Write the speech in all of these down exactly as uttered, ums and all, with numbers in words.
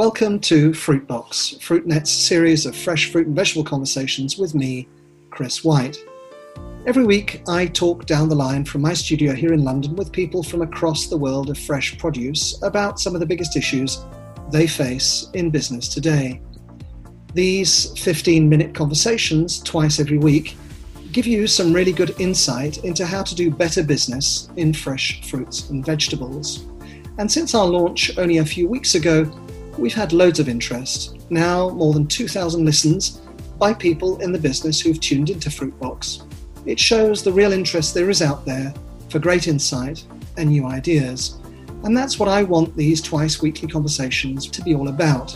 Welcome to Fruitbox, Fruitnet's series of fresh fruit and vegetable conversations with me, Chris White. Every week I talk down the line from my studio here in London with people from across the world of fresh produce about some of the biggest issues they face in business today. These fifteen minute conversations twice every week give you some really good insight into how to do better business in fresh fruits and vegetables. And since our launch only a few weeks ago, we've had loads of interest, now more than two thousand listens by people in the business who've tuned into Fruitbox. It shows the real interest there is out there for great insight and new ideas. And that's what I want these twice weekly conversations to be all about.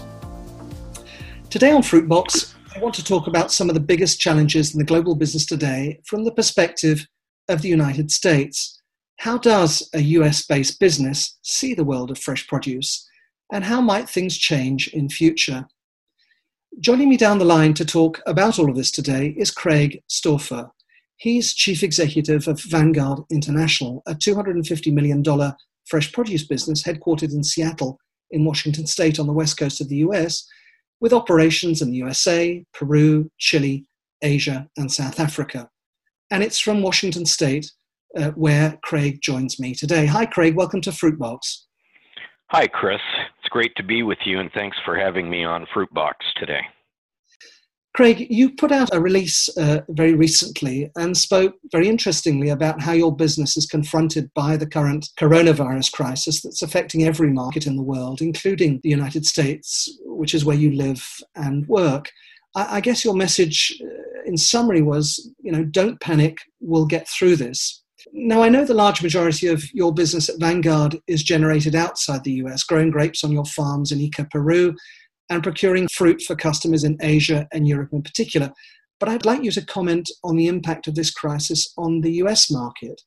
Today on Fruitbox, I want to talk about some of the biggest challenges in the global business today from the perspective of the United States. How does a U S-based business see the world of fresh produce? And how might things change in future? Joining me down the line to talk about all of this today is Craig Stauffer. He's Chief Executive of Vanguard International, a two hundred fifty million dollars fresh produce business headquartered in Seattle in Washington State on the west coast of the U S, with operations in the U S A, Peru, Chile, Asia, and South Africa. And it's from Washington State uh, where Craig joins me today. Hi, Craig. Welcome to Fruitbox. Hi, Chris. It's great to be with you, and thanks for having me on Fruitbox today. Craig, you put out a release uh, very recently and spoke very interestingly about how your business is confronted by the current coronavirus crisis that's affecting every market in the world, including the United States, which is where you live and work. I, I guess your message in summary was, you know, don't panic, we'll get through this. Now, I know the large majority of your business at Vanguard is generated outside the U S, growing grapes on your farms in Ica, Peru, and procuring fruit for customers in Asia and Europe in particular. But I'd like you to comment on the impact of this crisis on the U S market.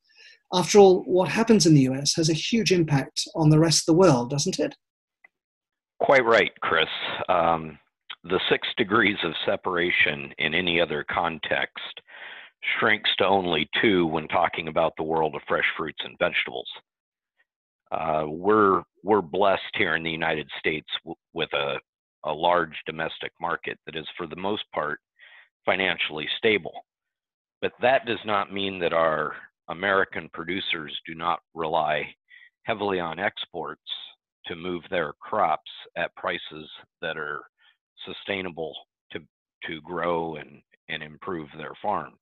After all, what happens in the U S has a huge impact on the rest of the world, doesn't it? Quite right, Chris. Um, the six degrees of separation in any other context shrinks to only two when talking about the world of fresh fruits and vegetables. Uh, we're we're blessed here in the United States w- with a, a large domestic market that is, for the most part, financially stable. But that does not mean that our American producers do not rely heavily on exports to move their crops at prices that are sustainable to, to grow and, and improve their farms.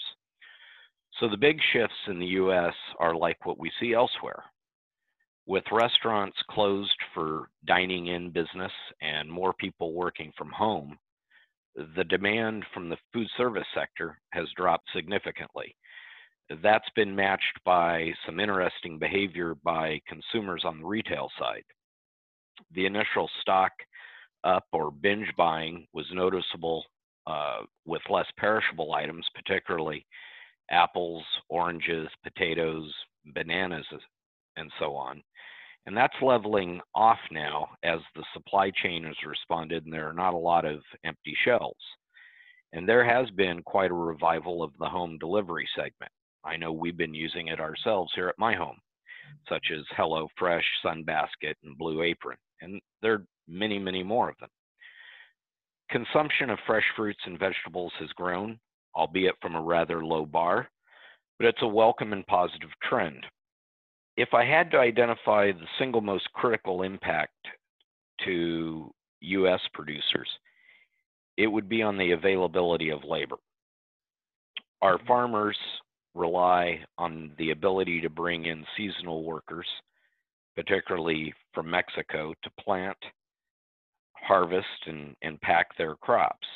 So the big shifts in the U S are like what we see elsewhere, with restaurants closed for dining in business and more people working from home. The demand from the food service sector has dropped significantly. That's been matched by some interesting behavior by consumers on the retail side. The initial stock up or binge buying was noticeable uh, with less perishable items, particularly apples, oranges, potatoes, bananas, and so on. And that's leveling off now as the supply chain has responded, and there are not a lot of empty shelves. And there has been quite a revival of the home delivery segment. I know we've been using it ourselves here at my home, such as Hello Fresh, Sunbasket, and Blue Apron. And there are many, many more of them. Consumption of fresh fruits and vegetables has grown, albeit from a rather low bar, but it's a welcome and positive trend. If I had to identify the single most critical impact to U S producers, it would be on the availability of labor. Our farmers rely on the ability to bring in seasonal workers, particularly from Mexico, to plant, harvest, and, and pack their crops.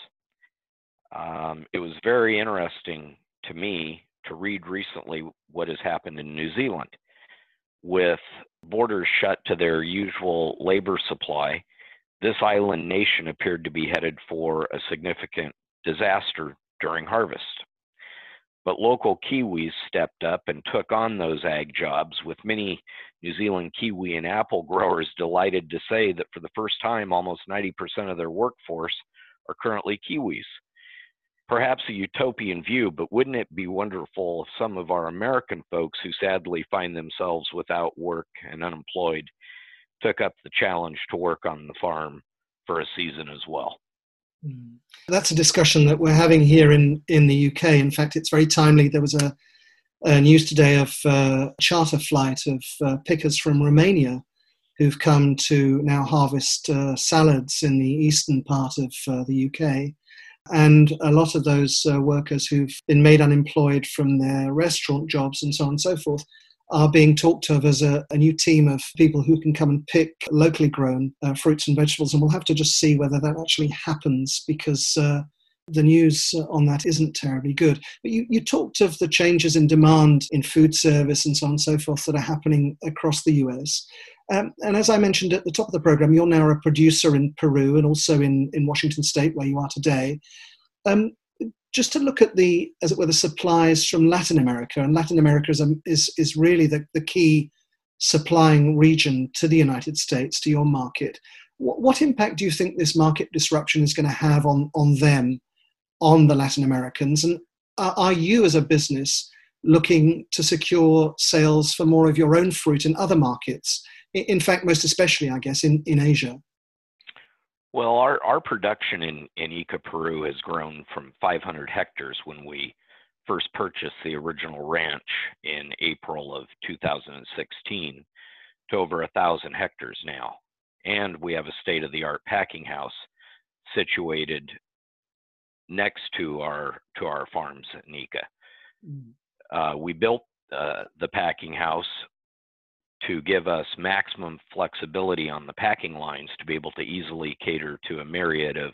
Um, it was very interesting to me to read recently what has happened in New Zealand. With borders shut to their usual labor supply, this island nation appeared to be headed for a significant disaster during harvest. But local Kiwis stepped up and took on those ag jobs, with many New Zealand kiwi and apple growers delighted to say that for the first time, almost ninety percent of their workforce are currently Kiwis. Perhaps a utopian view, but wouldn't it be wonderful if some of our American folks who sadly find themselves without work and unemployed took up the challenge to work on the farm for a season as well. That's a discussion that we're having here in, in the U K. In fact, it's very timely. There was a, a news today of a charter flight of uh, pickers from Romania who've come to now harvest uh, salads in the eastern part of uh, the U K. And a lot of those uh, workers who've been made unemployed from their restaurant jobs and so on and so forth are being talked of as a, a new team of people who can come and pick locally grown uh, fruits and vegetables. And we'll have to just see whether that actually happens, because uh, the news on that isn't terribly good. But you, you talked of the changes in demand in food service and so on and so forth that are happening across the U S. Um, and as I mentioned at the top of the program, you're now a producer in Peru and also in, in Washington State, where you are today. Um, Just to look at the, as it were, the supplies from Latin America, and Latin America is is, is really the, the key supplying region to the United States, to your market. What, what impact do you think this market disruption is going to have on, on them, on the Latin Americans? And are, are you as a business looking to secure sales for more of your own fruit in other markets? In, in fact, most especially, I guess, in, in Asia? Well, our, our production in, in Ica, Peru has grown from five hundred hectares when we first purchased the original ranch in April of two thousand sixteen to over one thousand hectares now. And we have a state-of-the-art packing house situated next to our to our farms in Ica. Uh, we built uh, the packing house to give us maximum flexibility on the packing lines to be able to easily cater to a myriad of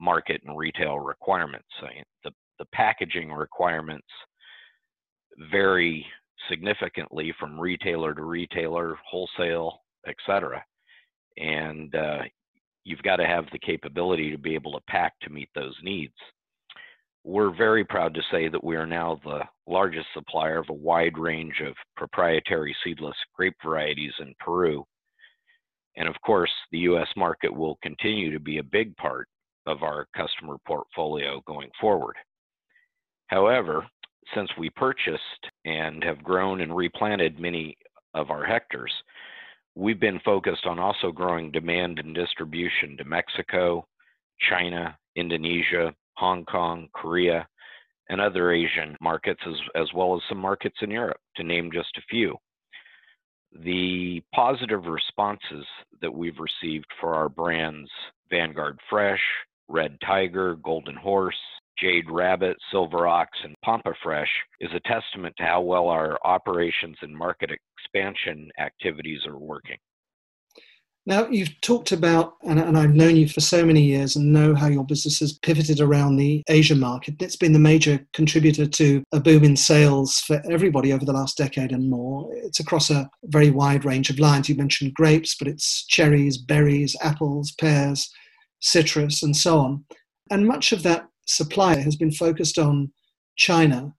market and retail requirements. So the, the packaging requirements vary significantly from retailer to retailer, wholesale, et cetera. And uh, you've got to have the capability to be able to pack to meet those needs. We're very proud to say that we are now the largest supplier of a wide range of proprietary seedless grape varieties in Peru. And of course, the U S market will continue to be a big part of our customer portfolio going forward. However, since we purchased and have grown and replanted many of our hectares, we've been focused on also growing demand and distribution to Mexico, China, Indonesia, Hong Kong, Korea, and other Asian markets, as, as well as some markets in Europe, to name just a few. The positive responses that we've received for our brands, Vanguard Fresh, Red Tiger, Golden Horse, Jade Rabbit, Silver Ox, and Pompa Fresh, is a testament to how well our operations and market expansion activities are working. Now, you've talked about, and, and I've known you for so many years and know how your business has pivoted around the Asia market. It's been the major contributor to a boom in sales for everybody over the last decade and more. It's across a very wide range of lines. You mentioned grapes, but it's cherries, berries, apples, pears, citrus, and so on. And much of that supply has been focused on China.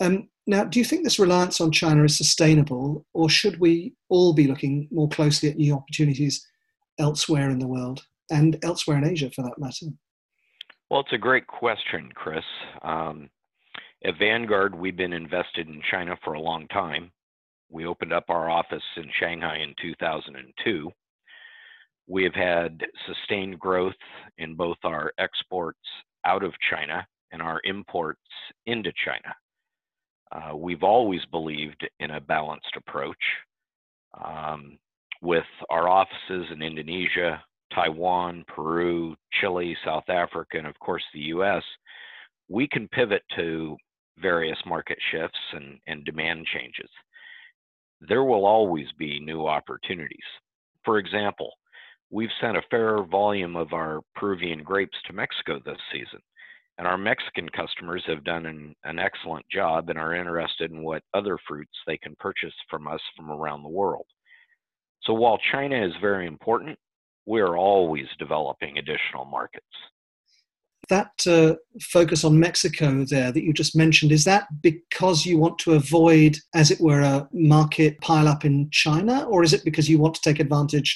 Um, Now, do you think this reliance on China is sustainable, or should we all be looking more closely at new opportunities elsewhere in the world and elsewhere in Asia, for that matter? Well, it's a great question, Chris. Um, at Vanguard, we've been invested in China for a long time. We opened up our office in Shanghai in two thousand two. We have had sustained growth in both our exports out of China and our imports into China. Uh, we've always believed in a balanced approach um, with our offices in Indonesia, Taiwan, Peru, Chile, South Africa, and of course the U S. We can pivot to various market shifts and, and demand changes. There will always be new opportunities. For example, we've sent a fair volume of our Peruvian grapes to Mexico this season. And our Mexican customers have done an, an excellent job and are interested in what other fruits they can purchase from us from around the world. So while China is very important, we are always developing additional markets. That uh, focus on Mexico there that you just mentioned, is that because you want to avoid, as it were, a market pile-up in China, or is it because you want to take advantage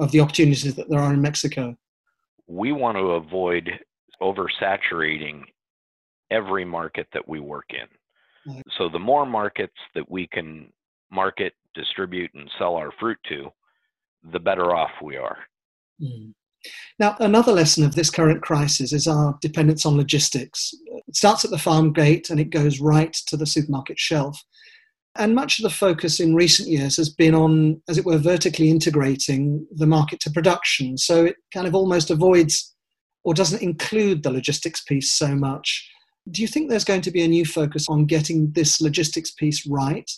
of the opportunities that there are in Mexico? We want to avoid oversaturating every market that we work in. So the more markets that we can market, distribute, and sell our fruit to, the better off we are. Mm. Now, another lesson of this current crisis is our dependence on logistics. It starts at the farm gate and it goes right to the supermarket shelf. And much of the focus in recent years has been on, as it were, vertically integrating the market to production. So it kind of almost avoids or doesn't include the logistics piece so much. Do you think there's going to be a new focus on getting this logistics piece right?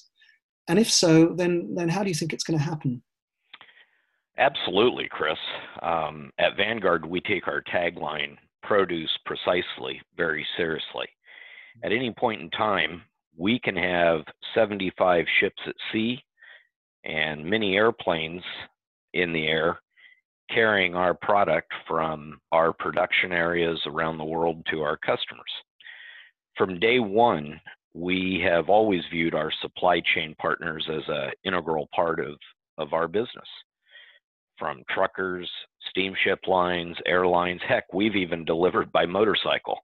And if so, then, then how do you think it's going to happen? Absolutely, Chris. Um, at Vanguard, we take our tagline, produce precisely, very seriously. At any point in time, we can have seventy-five ships at sea and many airplanes in the air carrying our product from our production areas around the world to our customers. From day one, we have always viewed our supply chain partners as an integral part of, of our business. From truckers, steamship lines, airlines, heck, we've even delivered by motorcycle.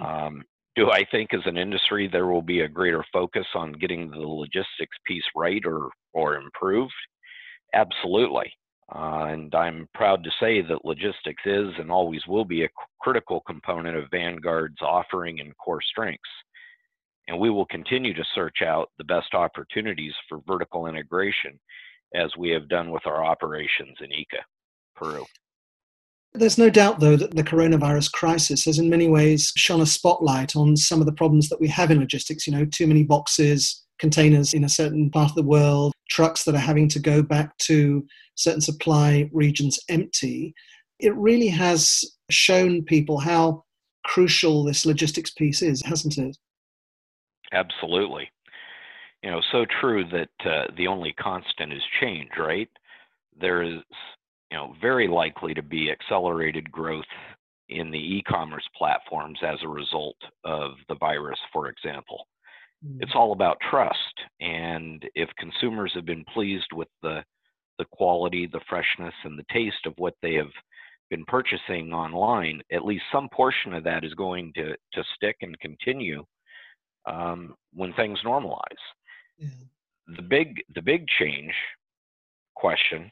Um, do I think as an industry there will be a greater focus on getting the logistics piece right or, or improved? Absolutely. Uh, and I'm proud to say that logistics is and always will be a critical component of Vanguard's offering and core strengths. And we will continue to search out the best opportunities for vertical integration as we have done with our operations in Ica, Peru. There's no doubt, though, that the coronavirus crisis has in many ways shone a spotlight on some of the problems that we have in logistics. You know, too many boxes, containers in a certain part of the world, trucks that are having to go back to certain supply regions empty. It really has shown people how crucial this logistics piece is, hasn't it? Absolutely. You know, so true that uh, the only constant is change, right? There is, you know, very likely to be accelerated growth in the e-commerce platforms as a result of the virus, for example. Mm. It's all about trust. And if consumers have been pleased with the, the quality, the freshness, and the taste of what they have been purchasing online, at least some portion of that is going to, to stick and continue um, when things normalize. Yeah. The big, the big change question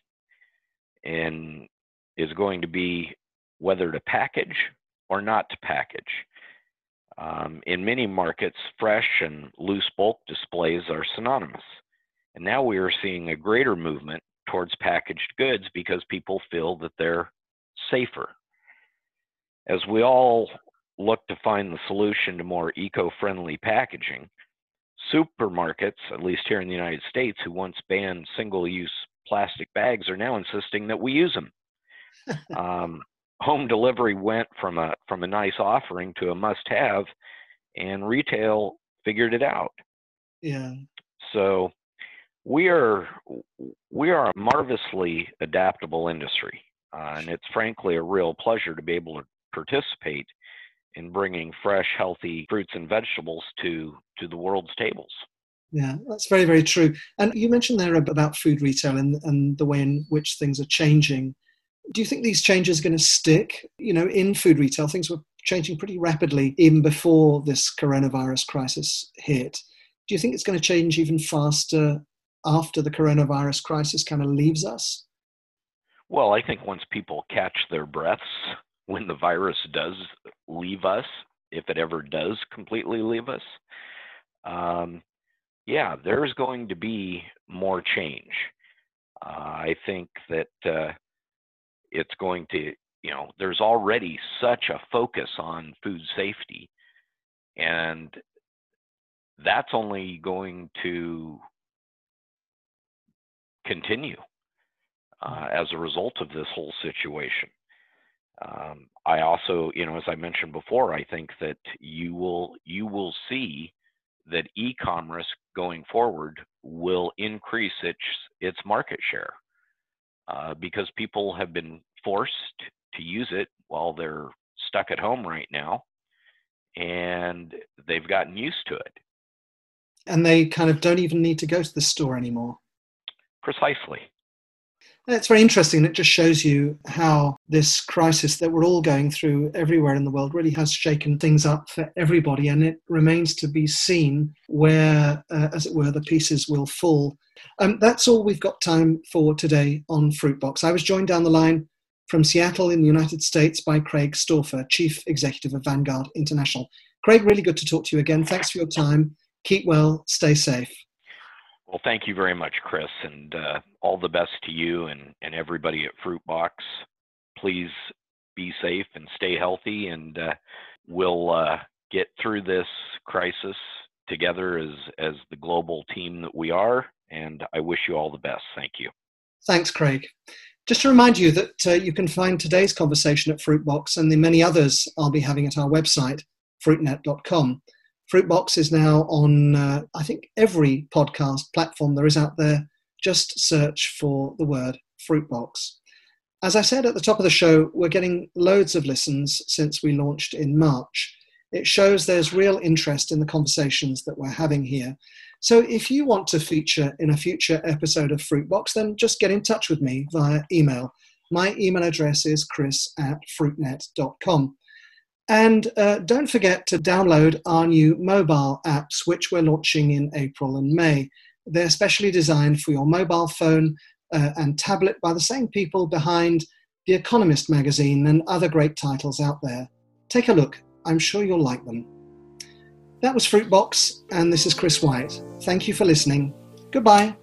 in, is going to be whether to package or not to package. Um, in many markets, fresh and loose bulk displays are synonymous. And now we are seeing a greater movement towards packaged goods because people feel that they're safer. As we all look to find the solution to more eco-friendly packaging, supermarkets, at least here in the United States, who once banned single-use plastic bags are now insisting that we use them. Um, home delivery went from a from a nice offering to a must-have, and retail figured it out. Yeah. So we are we are a marvelously adaptable industry, uh, and it's frankly a real pleasure to be able to participate in bringing fresh, healthy fruits and vegetables to, to the world's tables. Yeah, that's very, very true. And you mentioned there about food retail and, and the way in which things are changing. Do you think these changes are going to stick? You know, in food retail, things were changing pretty rapidly even before this coronavirus crisis hit. Do you think it's going to change even faster after the coronavirus crisis kind of leaves us? Well, I think once people catch their breaths, when the virus does leave us, if it ever does completely leave us, um, yeah, there's going to be more change. Uh, I think that uh, it's going to, you know, there's already such a focus on food safety, and that's only going to continue uh, as a result of this whole situation. Um, I also, you know, as I mentioned before, I think that you will you will see that e-commerce going forward will increase its its market share uh, because people have been forced to use it while they're stuck at home right now, and they've gotten used to it. And they kind of don't even need to go to the store anymore. Precisely. It's very interesting. It just shows you how this crisis that we're all going through everywhere in the world really has shaken things up for everybody, and it remains to be seen where, uh, as it were, the pieces will fall. Um, that's all we've got time for today on Fruitbox. I was joined down the line From Seattle in the United States by Craig Stauffer, Chief Executive of Vanguard International. Craig, really good to talk to you again. Thanks for your time. Keep well, stay safe. Well, thank you very much, Chris, and uh, all the best to you and, and everybody at Fruitbox. Please be safe and stay healthy, and uh, we'll uh, get through this crisis together as, as the global team that we are, and I wish you all the best. Thank you. Thanks, Craig. Just to remind you that uh, you can find today's conversation at Fruitbox and the many others I'll be having at our website, fruitnet dot com. Fruitbox is now on, uh, I think, every podcast platform there is out there. Just search for the word Fruitbox. As I said at the top of the show, we're getting loads of listens since we launched in March. It shows there's real interest in the conversations that we're having here. So if you want to feature in a future episode of Fruitbox, then just get in touch with me via email. My email address is chris at fruitnet dot com. And uh, don't forget to download our new mobile apps, which we're launching in April and May. They're specially designed for your mobile phone uh, and tablet by the same people behind The Economist magazine and other great titles out there. Take a look. I'm sure you'll like them. That was Fruitbox, and this is Chris White. Thank you for listening. Goodbye.